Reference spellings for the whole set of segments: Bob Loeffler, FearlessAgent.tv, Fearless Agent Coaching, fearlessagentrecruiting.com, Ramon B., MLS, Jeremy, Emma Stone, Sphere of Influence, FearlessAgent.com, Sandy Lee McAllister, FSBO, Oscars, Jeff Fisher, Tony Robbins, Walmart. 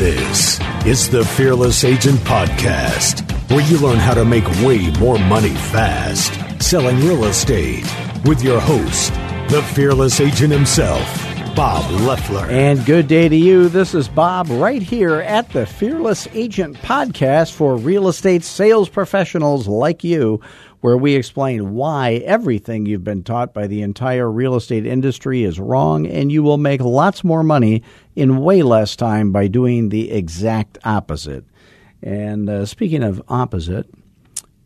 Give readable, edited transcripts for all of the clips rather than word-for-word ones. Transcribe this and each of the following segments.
This is the Fearless Agent Podcast, where you learn how to make way more money fast selling real estate with your host, the Fearless Agent himself, Bob Loeffler. And good day to you. This is Bob right here at the Fearless Agent Podcast for real estate sales professionals like you, where we explain why everything you've been taught by the entire real estate industry is wrong, and you will make lots more money in way less time by doing the exact opposite. And speaking of opposite,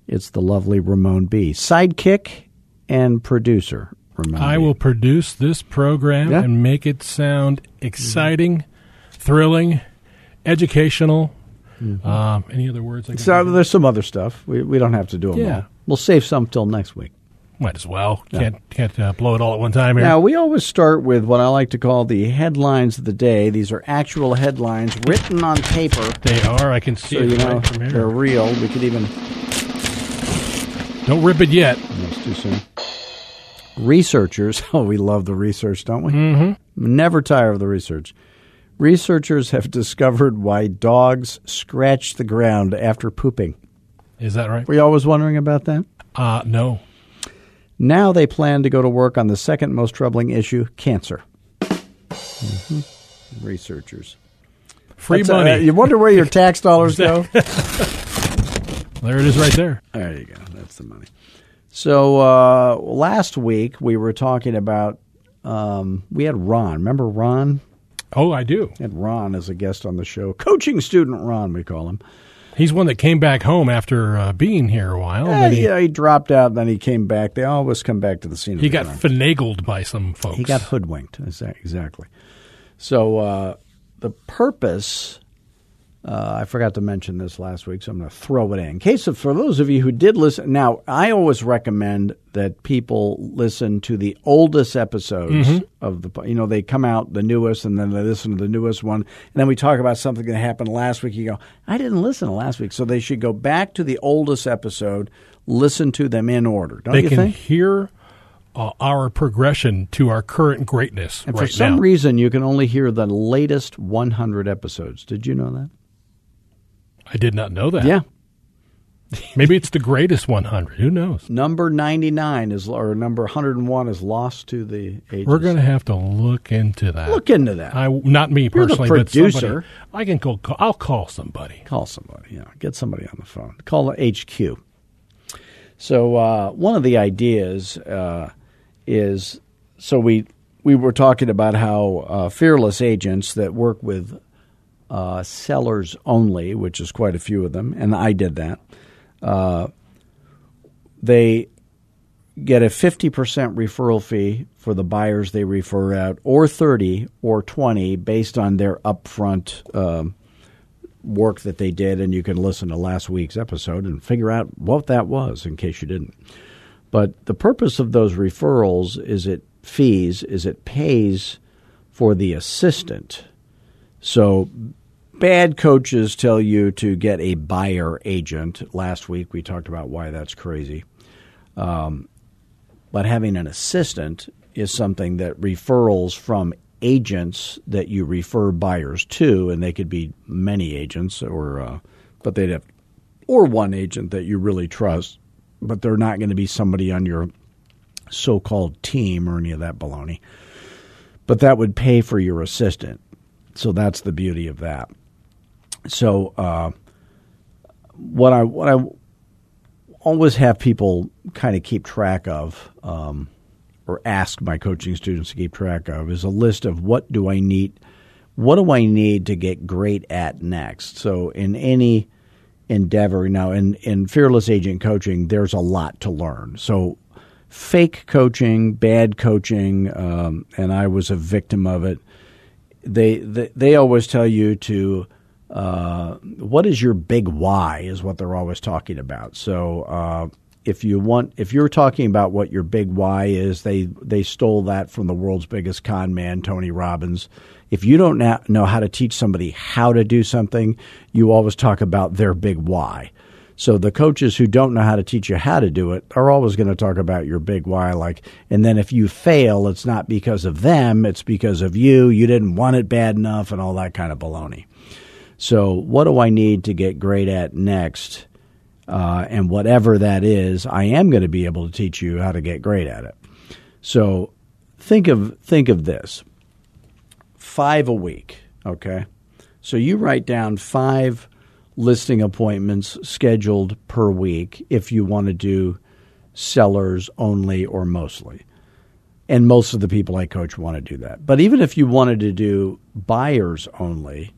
it's the lovely Ramon B., sidekick and producer. Ramon I B. will produce this program and make it sound exciting, thrilling, educational. Any other words? There's some other stuff. We don't have to do them all. We'll save some till next week. Might as well. Can't blow it all at one time here. Now, we always start with what I like to call the headlines of the day. These are actual headlines written on paper. They are. I can see it right from here. They're real. We could even... Don't rip it yet. That's too soon. Researchers. Oh, we love the research, don't we? Mm-hmm. Never tire of the research. Researchers have discovered why dogs scratch the ground after pooping. Is that right? Were you always wondering about that? No. Now they plan to go to work on the second most troubling issue, cancer. Mm-hmm. Researchers. Free money. You wonder where your tax dollars go? There it is right there. There you go. That's the money. So last week we were talking about we had Ron. Remember Ron? Oh, I do. We had Ron as a guest on the show. Coaching student Ron, we call him. He's one that came back home after being here a while. Yeah, he dropped out, and then he came back. They always come back to the scene. He got finagled by some folks. He got hoodwinked, exactly. So the purpose, I forgot to mention this last week, so I'm going to throw it in. For those of you who did listen, now I always recommend that people listen to the oldest episodes of the – they come out the newest and then they listen to the newest one. And then we talk about something that happened last week. You go, I didn't listen to last week. So they should go back to the oldest episode, listen to them in order. Don't you think? They can hear our progression to our current greatness and right now. And for some reason, you can only hear the latest 100 episodes. Did you know that? I did not know that. Yeah. Maybe it's the greatest 100. Who knows? Number 99 is, or number 101 is lost to the ages. We're going to have to look into that. Not me personally, but somebody. I can go. I'll call somebody. Yeah, get somebody on the phone. Call HQ. So one of the ideas is we were talking about how fearless agents that work with sellers only, which is quite a few of them, and I did that. They get a 50% referral fee for the buyers they refer out, or 30 or 20 based on their upfront work that they did. And you can listen to last week's episode and figure out what that was in case you didn't. But the purpose of those referrals is it pays for the assistant. So bad coaches tell you to get a buyer agent. Last week we talked about why that's crazy. But having an assistant is something that referrals from agents that you refer buyers to, and they could be many agents, but they'd have or one agent that you really trust, but they're not going to be somebody on your so-called team or any of that baloney. But that would pay for your assistant. So that's the beauty of that. So what I always have people kind of keep track of or ask my coaching students to keep track of is a list of what do I need to get great at next. So in any endeavor now in Fearless Agent Coaching, there's a lot to learn. So fake coaching, bad coaching, and I was a victim of it. They always tell you to what is your big why is what they're always talking about. So if you're talking about what your big why is, they stole that from the world's biggest con man, Tony Robbins. If you don't know how to teach somebody how to do something, you always talk about their big why. So the coaches who don't know how to teach you how to do it are always going to talk about your big why. And then if you fail, it's not because of them. It's because of you. You didn't want it bad enough and all that kind of baloney. So what do I need to get great at next? And whatever that is, I am going to be able to teach you how to get great at it. So think of this. 5 a week, okay? So you write down 5 listing appointments scheduled per week if you want to do sellers only or mostly. And most of the people I coach want to do that. But even if you wanted to do buyers only,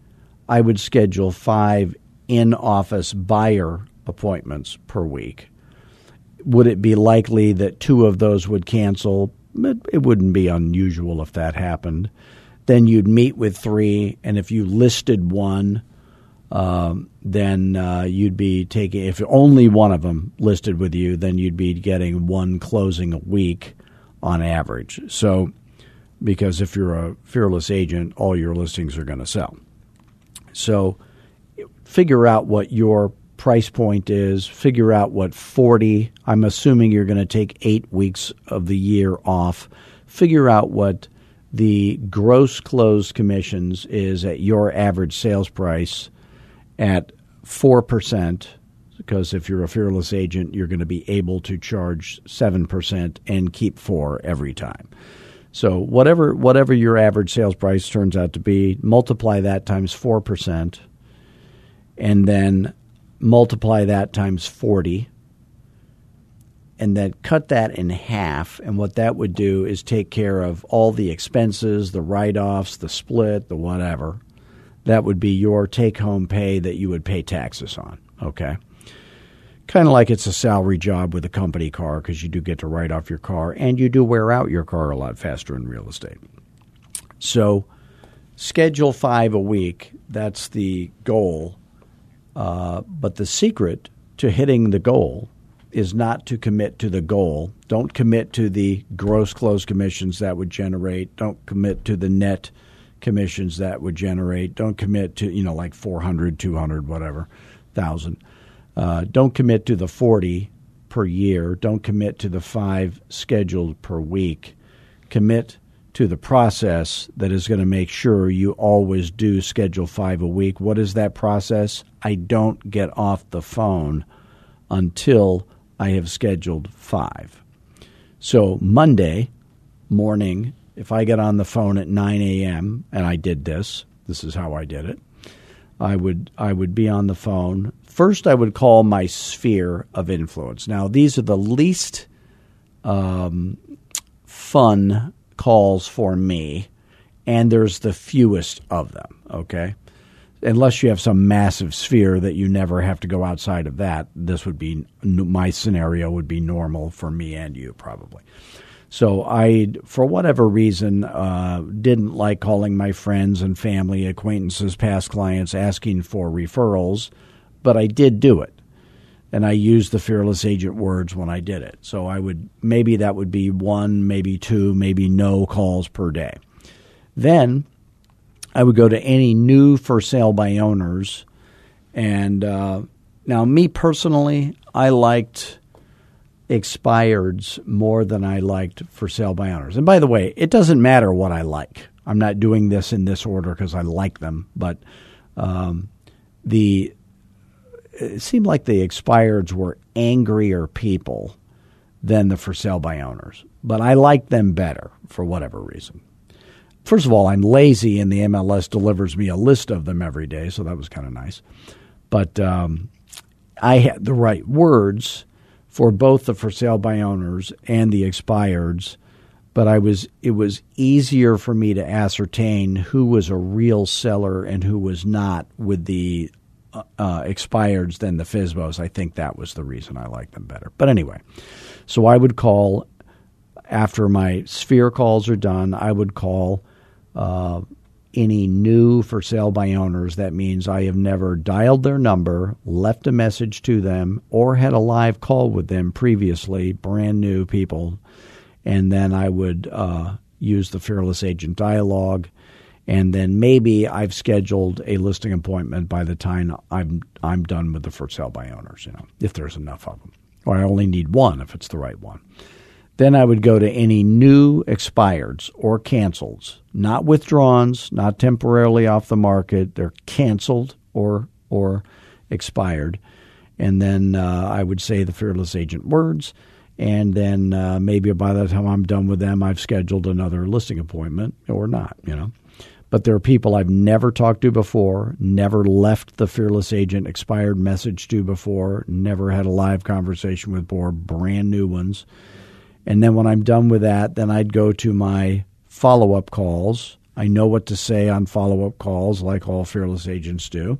I would schedule 5 in-office buyer appointments per week. Would it be likely that 2 of those would cancel? It wouldn't be unusual if that happened. Then you'd meet with 3, and if you listed 1, then you'd be taking, if only one of them listed with you, then you'd be getting 1 closing a week on average. So, because if you're a fearless agent, all your listings are going to sell. So figure out what your price point is, figure out what 40, I'm assuming you're going to take 8 weeks of the year off, figure out what the gross closed commissions is at your average sales price at 4%, because if you're a fearless agent, you're going to be able to charge 7% and keep 4 every time. So whatever your average sales price turns out to be, multiply that times 4%, and then multiply that times 40, and then cut that in half. And what that would do is take care of all the expenses, the write-offs, the split, the whatever. That would be your take-home pay that you would pay taxes on, okay? Kind of like it's a salary job with a company car, because you do get to write off your car, and you do wear out your car a lot faster in real estate. So schedule 5 a week. That's the goal. But the secret to hitting the goal is not to commit to the goal. Don't commit to the gross closed commissions that would generate. Don't commit to the net commissions that would generate. Don't commit to, like 400, 200, whatever, 1,000. Don't commit to the 40 per year. Don't commit to the 5 scheduled per week. Commit to the process that is going to make sure you always do schedule 5 a week. What is that process? I don't get off the phone until I have scheduled 5. So Monday morning, if I get on the phone at 9 a.m., and I did this, this is how I did it, I would be on the phone. First, I would call my sphere of influence. Now, these are the least fun calls for me, and there's the fewest of them, okay? Unless you have some massive sphere that you never have to go outside of that, this would be my scenario would be normal for me and you probably. So I, for whatever reason, didn't like calling my friends and family, acquaintances, past clients, asking for referrals, but I did do it. And I used the fearless agent words when I did it. So I would, maybe that would be 1, maybe 2, maybe no calls per day. Then I would go to any new for sale by owners. And now me personally, I liked expireds more than I liked for sale by owners. And by the way, it doesn't matter what I like. I'm not doing this in this order because I like them, but it seemed like the expireds were angrier people than the for sale by owners, but I like them better for whatever reason. First of all, I'm lazy and the MLS delivers me a list of them every day, so that was kind of nice. But I had the right words for both the for sale by owners and the expireds, but it was easier for me to ascertain who was a real seller and who was not with the expireds than the FSBOs. I think that was the reason I like them better. But anyway, so I would call, after my sphere calls are done, I would call any new for sale by owners. That means I have never dialed their number, left a message to them, or had a live call with them previously, brand new people. And then I would use the Fearless Agent dialogue. And then maybe I've scheduled a listing appointment by the time I'm done with the for sale by owners, if there's enough of them. Or I only need 1 if it's the right one. Then I would go to any new expireds or cancels, not withdrawns, not temporarily off the market. They're canceled or expired. And then I would say the Fearless Agent words. And then maybe by the time I'm done with them, I've scheduled another listing appointment or not, you know. But there are people I've never talked to before, never left the Fearless Agent expired message to before, never had a live conversation with before, brand new ones. And then when I'm done with that, then I'd go to my follow-up calls. I know what to say on follow-up calls like all Fearless Agents do.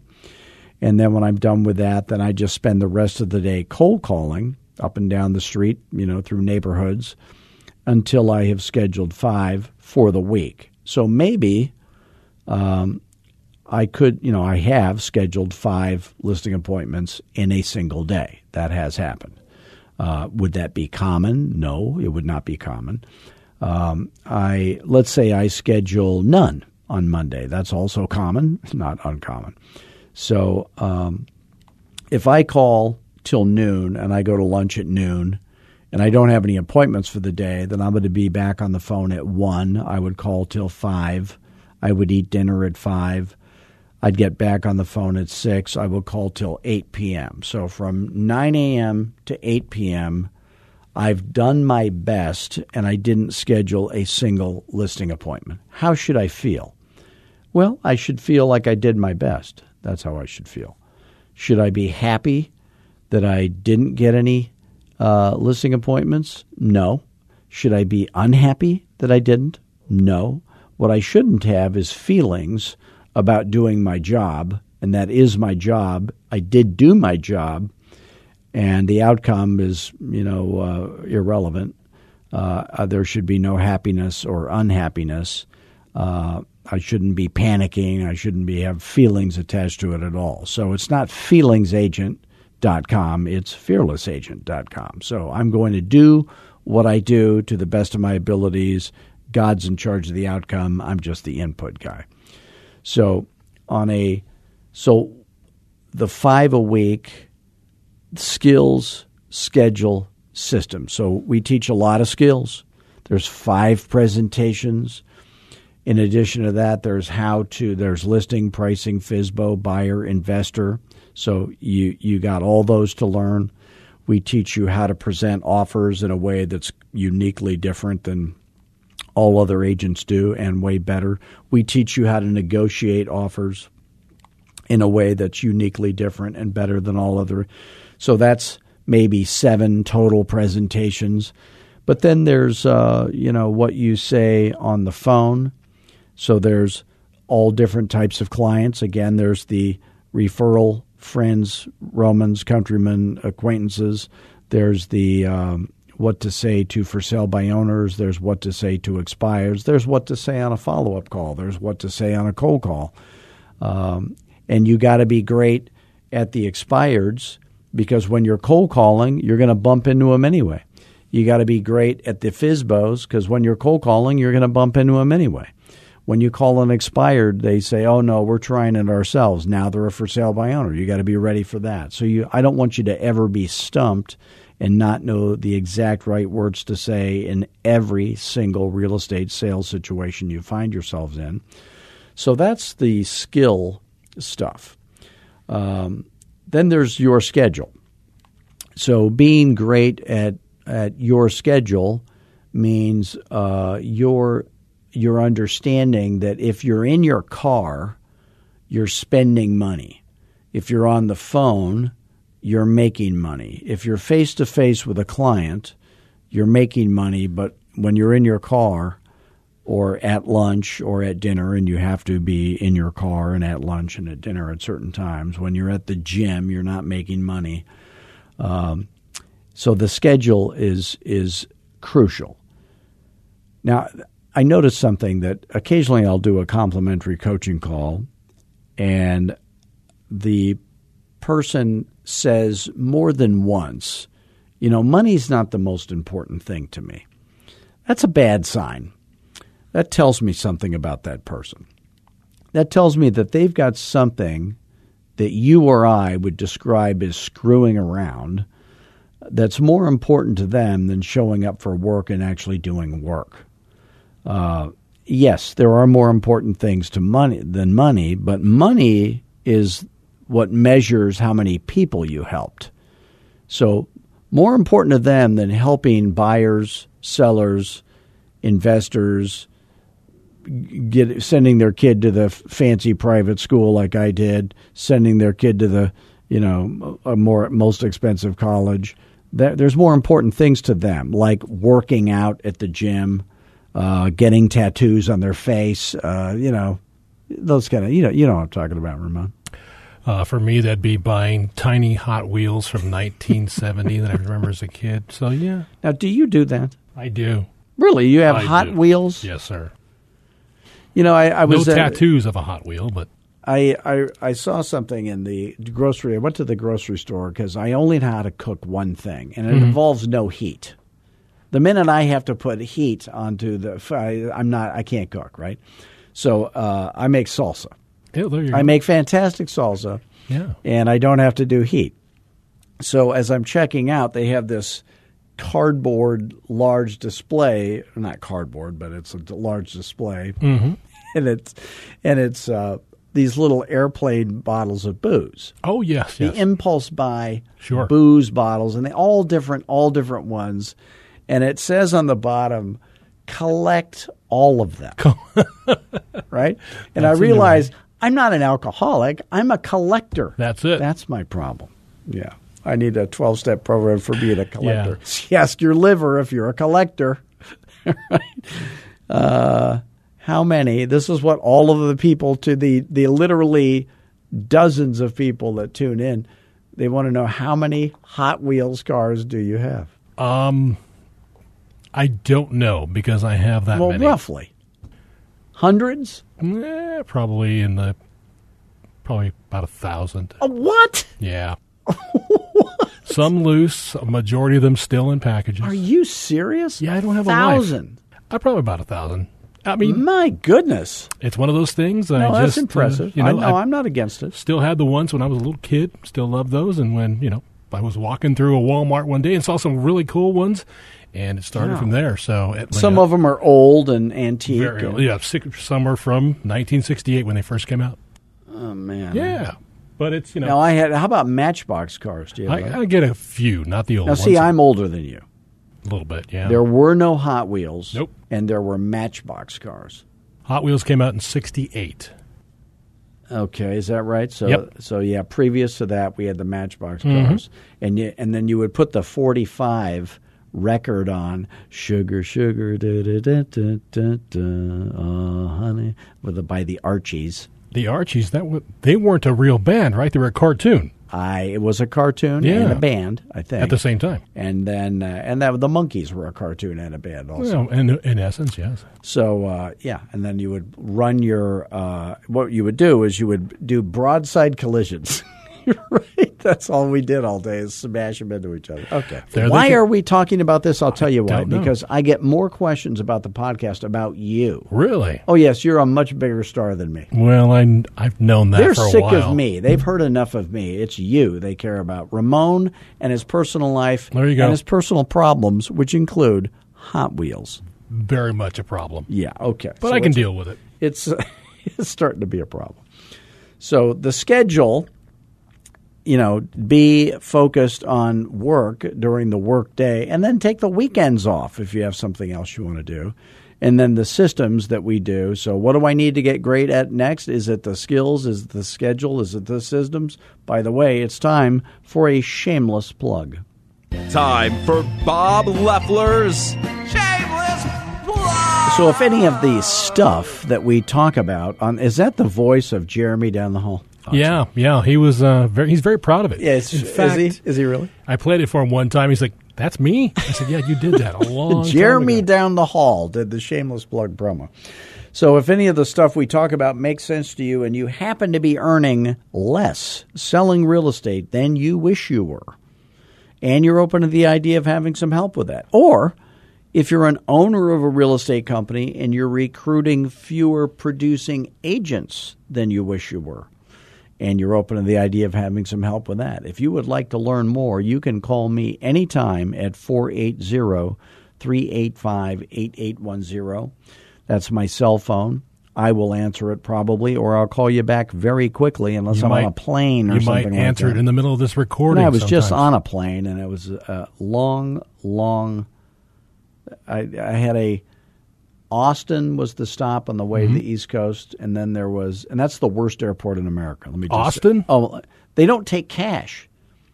And then when I'm done with that, then I just spend the rest of the day cold calling up and down the street, you know, through neighborhoods until I have scheduled 5 for the week. So maybe I could, you know, I have scheduled 5 listing appointments in a single day. That has happened. Would that be common? No, it would not be common. Let's say I schedule none on Monday. That's also common, not uncommon. So if I call till noon and I go to lunch at noon and I don't have any appointments for the day, then I'm going to be back on the phone at 1. I would call till 5. I would eat dinner at 5. I'd get back on the phone at 6. I would call till 8 p.m. So from 9 a.m. to 8 p.m., I've done my best, and I didn't schedule a single listing appointment. How should I feel? Well, I should feel like I did my best. That's how I should feel. Should I be happy that I didn't get any listing appointments? No. Should I be unhappy that I didn't? No. What I shouldn't have is feelings about doing my job, and that is my job. I did do my job, and the outcome is, you know, irrelevant. There should be no happiness or unhappiness. I shouldn't be panicking. I shouldn't be have feelings attached to it at all. So it's not FearlessAgent.com. It's FearlessAgent.com. So I'm going to do what I do to the best of my abilities. God's in charge of the outcome. I'm just the input guy. So so the 5 a week skills schedule system. So we teach a lot of skills. There's 5 presentations. In addition to that, there's listing, pricing, FSBO, buyer, investor. So you got all those to learn. We teach you how to present offers in a way that's uniquely different than all other agents do and way better. We teach you how to negotiate offers in a way that's uniquely different and better than all other. So that's maybe 7 total presentations. But then there's, you know, what you say on the phone. So there's all different types of clients. Again, there's the referral, friends, Romans, countrymen, acquaintances. There's the what to say to for sale by owners. There's what to say to expires. There's what to say on a follow-up call. There's what to say on a cold call. And you got to be great at the expireds because when you're cold calling, you're going to bump into them anyway. You got to be great at the FSBOs because when you're cold calling, you're going to bump into them anyway. When you call an expired, they say, oh, no, we're trying it ourselves. Now they're a for sale by owner. You got to be ready for that. So I don't want you to ever be stumped and not know the exact right words to say in every single real estate sales situation you find yourselves in. So that's the skill stuff. Then there's your schedule. So being great at your schedule means your understanding that if you're in your car, you're spending money. If you're on the phone, you're making money. If you're face-to-face with a client, you're making money. But when you're in your car or at lunch or at dinner, and you have to be in your car and at lunch and at dinner at certain times, when you're at the gym, you're not making money. So the schedule is crucial. Now, I noticed something that occasionally I'll do a complimentary coaching call and the person says more than once, you know, money's not the most important thing to me. That's a bad sign. That tells me something about that person. That tells me that they've got something that you or I would describe as screwing around that's more important to them than showing up for work and actually doing work. Yes, there are more important things to money than money, but money is what measures how many people you helped. So more important to them than helping buyers, sellers, investors, sending their kid to the fancy private school like I did, sending their kid to the, you know, most expensive college. There's more important things to them, like working out at the gym, getting tattoos on their face, those kind of, you know what I'm talking about, Ramon. For me, that'd be buying tiny Hot Wheels from 1970 that I remember as a kid. So, yeah. Now, do you do that? I do. Really? You have Hot Wheels? Yes, sir. You know, I was... No tattoos of a Hot Wheel, but... I saw something in the grocery. I went to the grocery store because I only know how to cook one thing, and it involves no heat. The minute I have to put heat onto I can't cook, right? So I make salsa. Oh, there you go. I make fantastic salsa, and I don't have to do heat. So as I'm checking out, they have this cardboard large display – not cardboard, but it's a large display. Mm-hmm. And it's these little airplane bottles of booze. Oh, yes, yes. The impulse buy booze bottles, and they're all different ones. And it says on the bottom, collect all of them, right? And I realized I'm not an alcoholic. I'm a collector. That's it. That's my problem. Yeah. I need a 12-step program for being a collector. Yeah. Ask your liver if you're a collector. Right? How many? This is what all of the people to the literally dozens of people that tune in, they want to know how many Hot Wheels cars do you have? I don't know because I have that many. Well, roughly. Hundreds? Probably about 1,000. A what? Yeah. What? Some loose, a majority of them still in packages. Are you serious? Yeah, I don't have 1,000. Probably about 1,000. I mean, my goodness. It's one of those things. That's impressive. I'm not against it. Still had the ones when I was a little kid, still love those. And when, I was walking through a Walmart one day and saw some really cool ones, and it started from there. So some of them are old and antique. Very old. Yeah, some are from 1968 when they first came out. Oh, man. Yeah. But it's, Now, how about Matchbox cars? Do you have I get a few, not the old ones. Now, see, I'm older than you. A little bit, yeah. There were no Hot Wheels. Nope. And there were Matchbox cars. Hot Wheels came out in 68. Okay, is that right? So, yep. So yeah, previous to that, we had the Matchbox cars. And then you would put the 45 record on, Sugar, Sugar, da-da-da-da-da-da, oh, honey, by the Archies. The Archies, they weren't a real band, right? They were a cartoon. It was a cartoon and a band, I think, at the same time. And then, the Monkees were a cartoon and a band also. Well, and in essence, yes. So and then you would run your. What you would do is you would do broadside collisions. Right, that's all we did all day is smash them into each other. Okay, why are we talking about this? I'll tell you why. Because I get more questions about the podcast about you. Really? Oh yes, you're a much bigger star than me. Well, I've known that. They're for a sick while. Of me. They've heard enough of me. It's you they care about. Ramon and his personal life. There you go. And his personal problems, which include Hot Wheels. Very much a problem. Yeah. Okay. But so I can deal with it. It's starting to be a problem. So the schedule. Be focused on work during the work day and then take the weekends off if you have something else you want to do. And then the systems that we do. So what do I need to get great at next? Is it the skills? Is it the schedule? Is it the systems? By the way, it's time for a shameless plug. Time for Bob Loeffler's Shameless Plug. So if any of the stuff that we talk about – is that the voice of Jeremy down the hall? Awesome. Yeah. He was he's very proud of it. Yes, yeah, is he really? I played it for him one time. He's like, "That's me." I said, "Yeah, you did that a long Jeremy time ago." Down the hall did the shameless plug promo. So, if any of the stuff we talk about makes sense to you, and you happen to be earning less selling real estate than you wish you were, and you're open to the idea of having some help with that, or if you're an owner of a real estate company and you're recruiting fewer producing agents than you wish you were. And you're open to the idea of having some help with that. If you would like to learn more, you can call me anytime at 480-385-8810. That's my cell phone. I will answer it probably, or I'll call you back very quickly unless I'm on a plane or something like that. You might answer it in the middle of this recording. No, I was just on a plane, and it was a long. I had a Austin was the stop on the way to the East Coast, and then there was – and that's the worst airport in America. Let me just Austin? Say, oh, they don't take cash.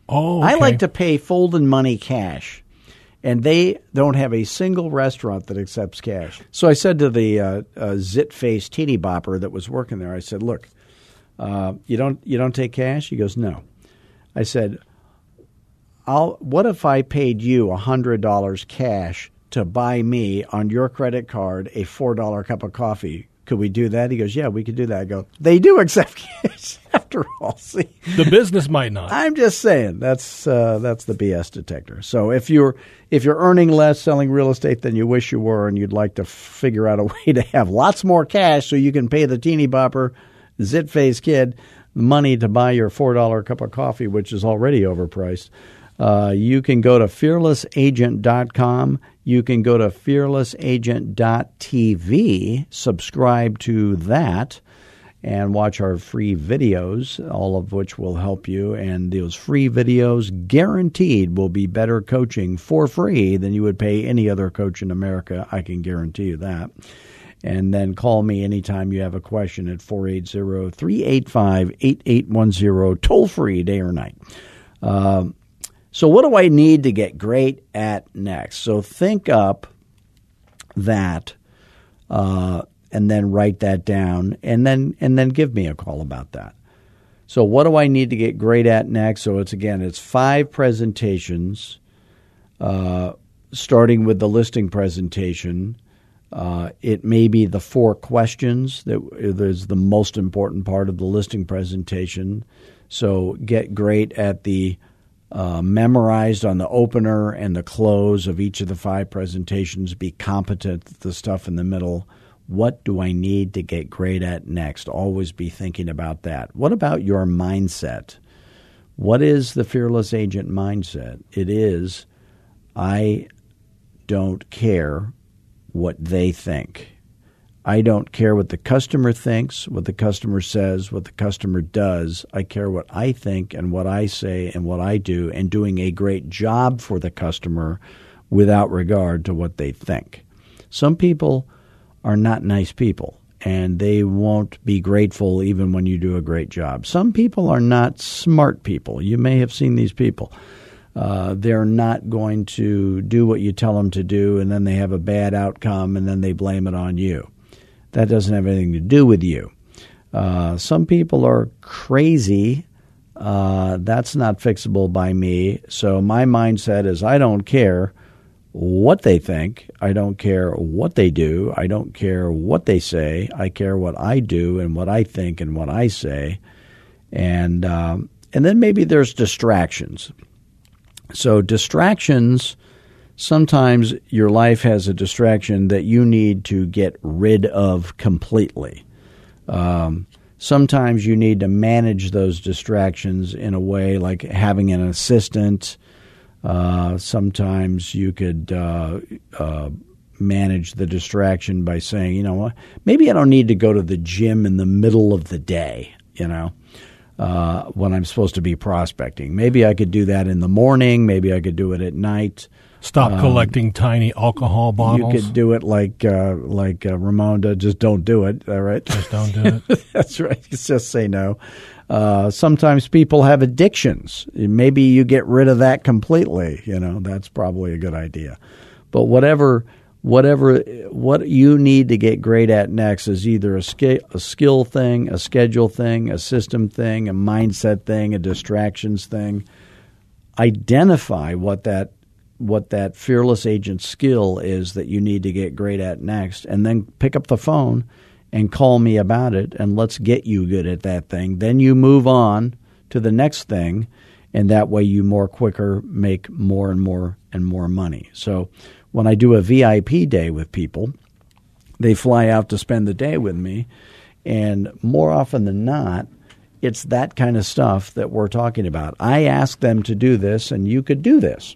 Oh, okay. I like to pay fold-in money cash, and they don't have a single restaurant that accepts cash. So I said to the zit-faced teeny bopper that was working there, I said, look, you don't take cash? He goes, no. I said, what if I paid you $100 cash to buy me on your credit card a $4 cup of coffee? Could we do that? He goes, yeah, we could do that. I go, they do accept cash after all. See, the business might not. I'm just saying that's the BS detector. So if you're earning less selling real estate than you wish you were, and you'd like to figure out a way to have lots more cash so you can pay the teeny bopper zit-faced kid money to buy your $4 cup of coffee, which is already overpriced, you can go to FearlessAgent.com. You can go to FearlessAgent.tv, subscribe to that, and watch our free videos, all of which will help you. And those free videos guaranteed will be better coaching for free than you would pay any other coach in America. I can guarantee you that. And then call me anytime you have a question at 480-385-8810, toll-free day or night. So what do I need to get great at next? So think up that and then write that down and then give me a call about that. So what do I need to get great at next? So it's 5 presentations, starting with the listing presentation. It may be the 4 questions that is the most important part of the listing presentation. So get great at the memorized on the opener and the close of each of the 5 presentations. Be competent at the stuff in the middle. What do I need to get great at next? Always be thinking about that. What about your mindset? What is the fearless agent mindset? It is, I don't care what they think. I don't care what the customer thinks, what the customer says, what the customer does. I care what I think and what I say and what I do, and doing a great job for the customer without regard to what they think. Some people are not nice people, and they won't be grateful even when you do a great job. Some people are not smart people. You may have seen these people. They're not going to do what you tell them to do, and then they have a bad outcome, and then they blame it on you. That doesn't have anything to do with you. Some people are crazy. That's not fixable by me. So my mindset is, I don't care what they think. I don't care what they do. I don't care what they say. I care what I do and what I think and what I say. And then maybe there's distractions. So distractions, sometimes your life has a distraction that you need to get rid of completely. Sometimes you need to manage those distractions in a way like having an assistant. Sometimes you could manage the distraction by saying, you know what, maybe I don't need to go to the gym in the middle of the day, when I'm supposed to be prospecting. Maybe I could do that in the morning. Maybe I could do it at night. Stop collecting tiny alcohol bottles. You could do it like Ramonda. Just don't do it. All right. Just don't do it. That's right. Just say no. Sometimes people have addictions. Maybe you get rid of that completely. That's probably a good idea. But what you need to get great at next is either a skill thing, a schedule thing, a system thing, a mindset thing, a distractions thing. Identify what that fearless agent skill is that you need to get great at next, and then pick up the phone and call me about it, and let's get you good at that thing. Then you move on to the next thing, and that way you quicker make more and more and more money. So when I do a VIP day with people, they fly out to spend the day with me, and more often than not, it's that kind of stuff that we're talking about. I ask them to do this, and you could do this.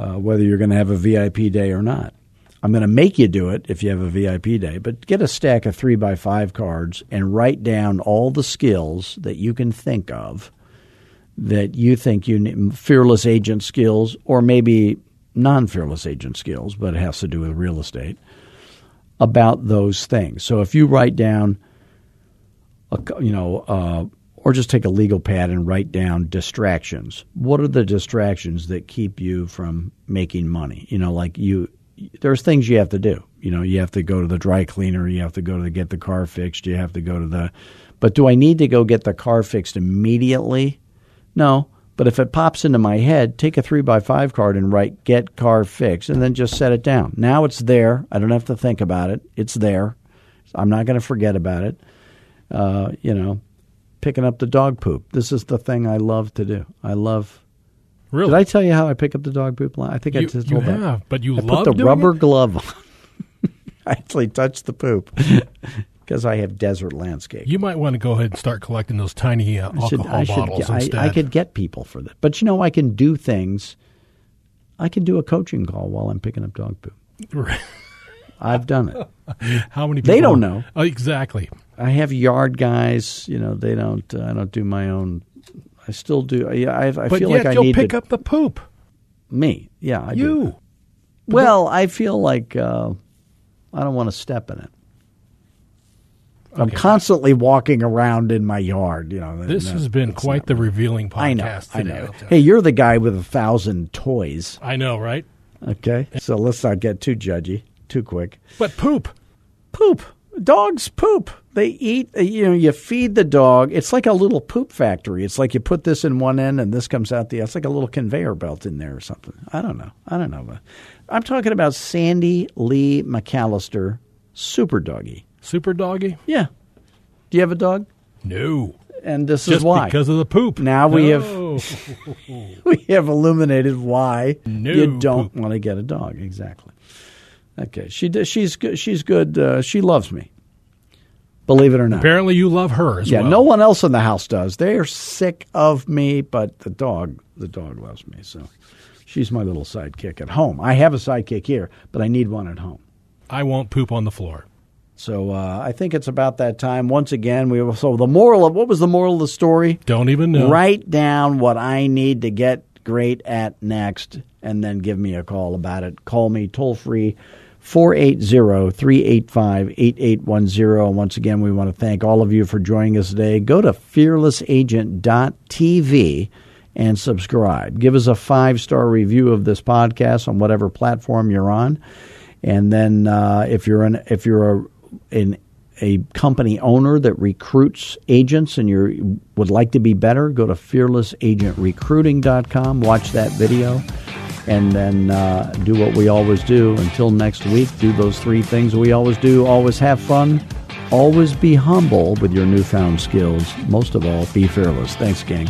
Whether you're going to have a VIP day or not. I'm going to make you do it if you have a VIP day, but get a stack of 3x5 cards and write down all the skills that you can think of that you think you need, fearless agent skills or maybe non-fearless agent skills, but it has to do with real estate, about those things. So if you write down, or just take a legal pad and write down distractions. What are the distractions that keep you from making money? There's things you have to do. You have to go to the dry cleaner. You have to go to get the car fixed. You have to go to the – but do I need to go get the car fixed immediately? No, but if it pops into my head, take a 3x5 card and write get car fixed and then just set it down. Now it's there. I don't have to think about it. It's there. I'm not going to forget about it. Picking up the dog poop. This is the thing I love to do. I love – Really? Did I tell you how I pick up the dog poop? I think I just told you that. You have, but I love doing it? I put the rubber glove on. I actually touch the poop because I have desert landscape. You might want to go ahead and start collecting those tiny alcohol bottles instead. I could get people for that. But, I can do things. I can do a coaching call while I'm picking up dog poop. Right. I've done it. How many people? They don't know. Oh, exactly. I have yard guys. They don't. I don't do my own. I still do. I feel like I need to pick up the poop. Me. Yeah, I do. You. Well, I feel like I don't want to step in it. Okay. I'm constantly walking around in my yard. This has been quite the revealing podcast today. I know. Hey, you're the guy with 1,000 toys. I know, right? Okay. So let's not get too judgy, too quick. But poop. Poop. Dogs poop. They eat, you feed the dog. It's like a little poop factory. It's like you put this in one end and this comes out the other. It's like a little conveyor belt in there or something. I don't know. I'm talking about Sandy Lee McAllister, super doggy. Super doggy? Yeah. Do you have a dog? No. And this just is why. Because of the poop. Now we have illuminated why you don't want to get a dog. Exactly. Okay. She's good. She's good. She loves me. Believe it or not. Apparently you love her as well. Yeah, no one else in the house does. They are sick of me, but the dog loves me. So she's my little sidekick at home. I have a sidekick here, but I need one at home. I won't poop on the floor. So I think it's about that time. Once again, what was the moral of the story? Don't even know. Write down what I need to get great at next and then give me a call about it. Call me toll free. 480-385-8810. Once again, we want to thank all of you for joining us today. Go to FearlessAgent.tv and subscribe. Give us a 5-star review of this podcast on whatever platform you're on. And then if you're a company owner that recruits agents and you would like to be better, go to fearlessagentrecruiting.com. Watch that video. And then do what we always do. Until next week, do those 3 things we always do. Always have fun. Always be humble with your newfound skills. Most of all, be fearless. Thanks, gang.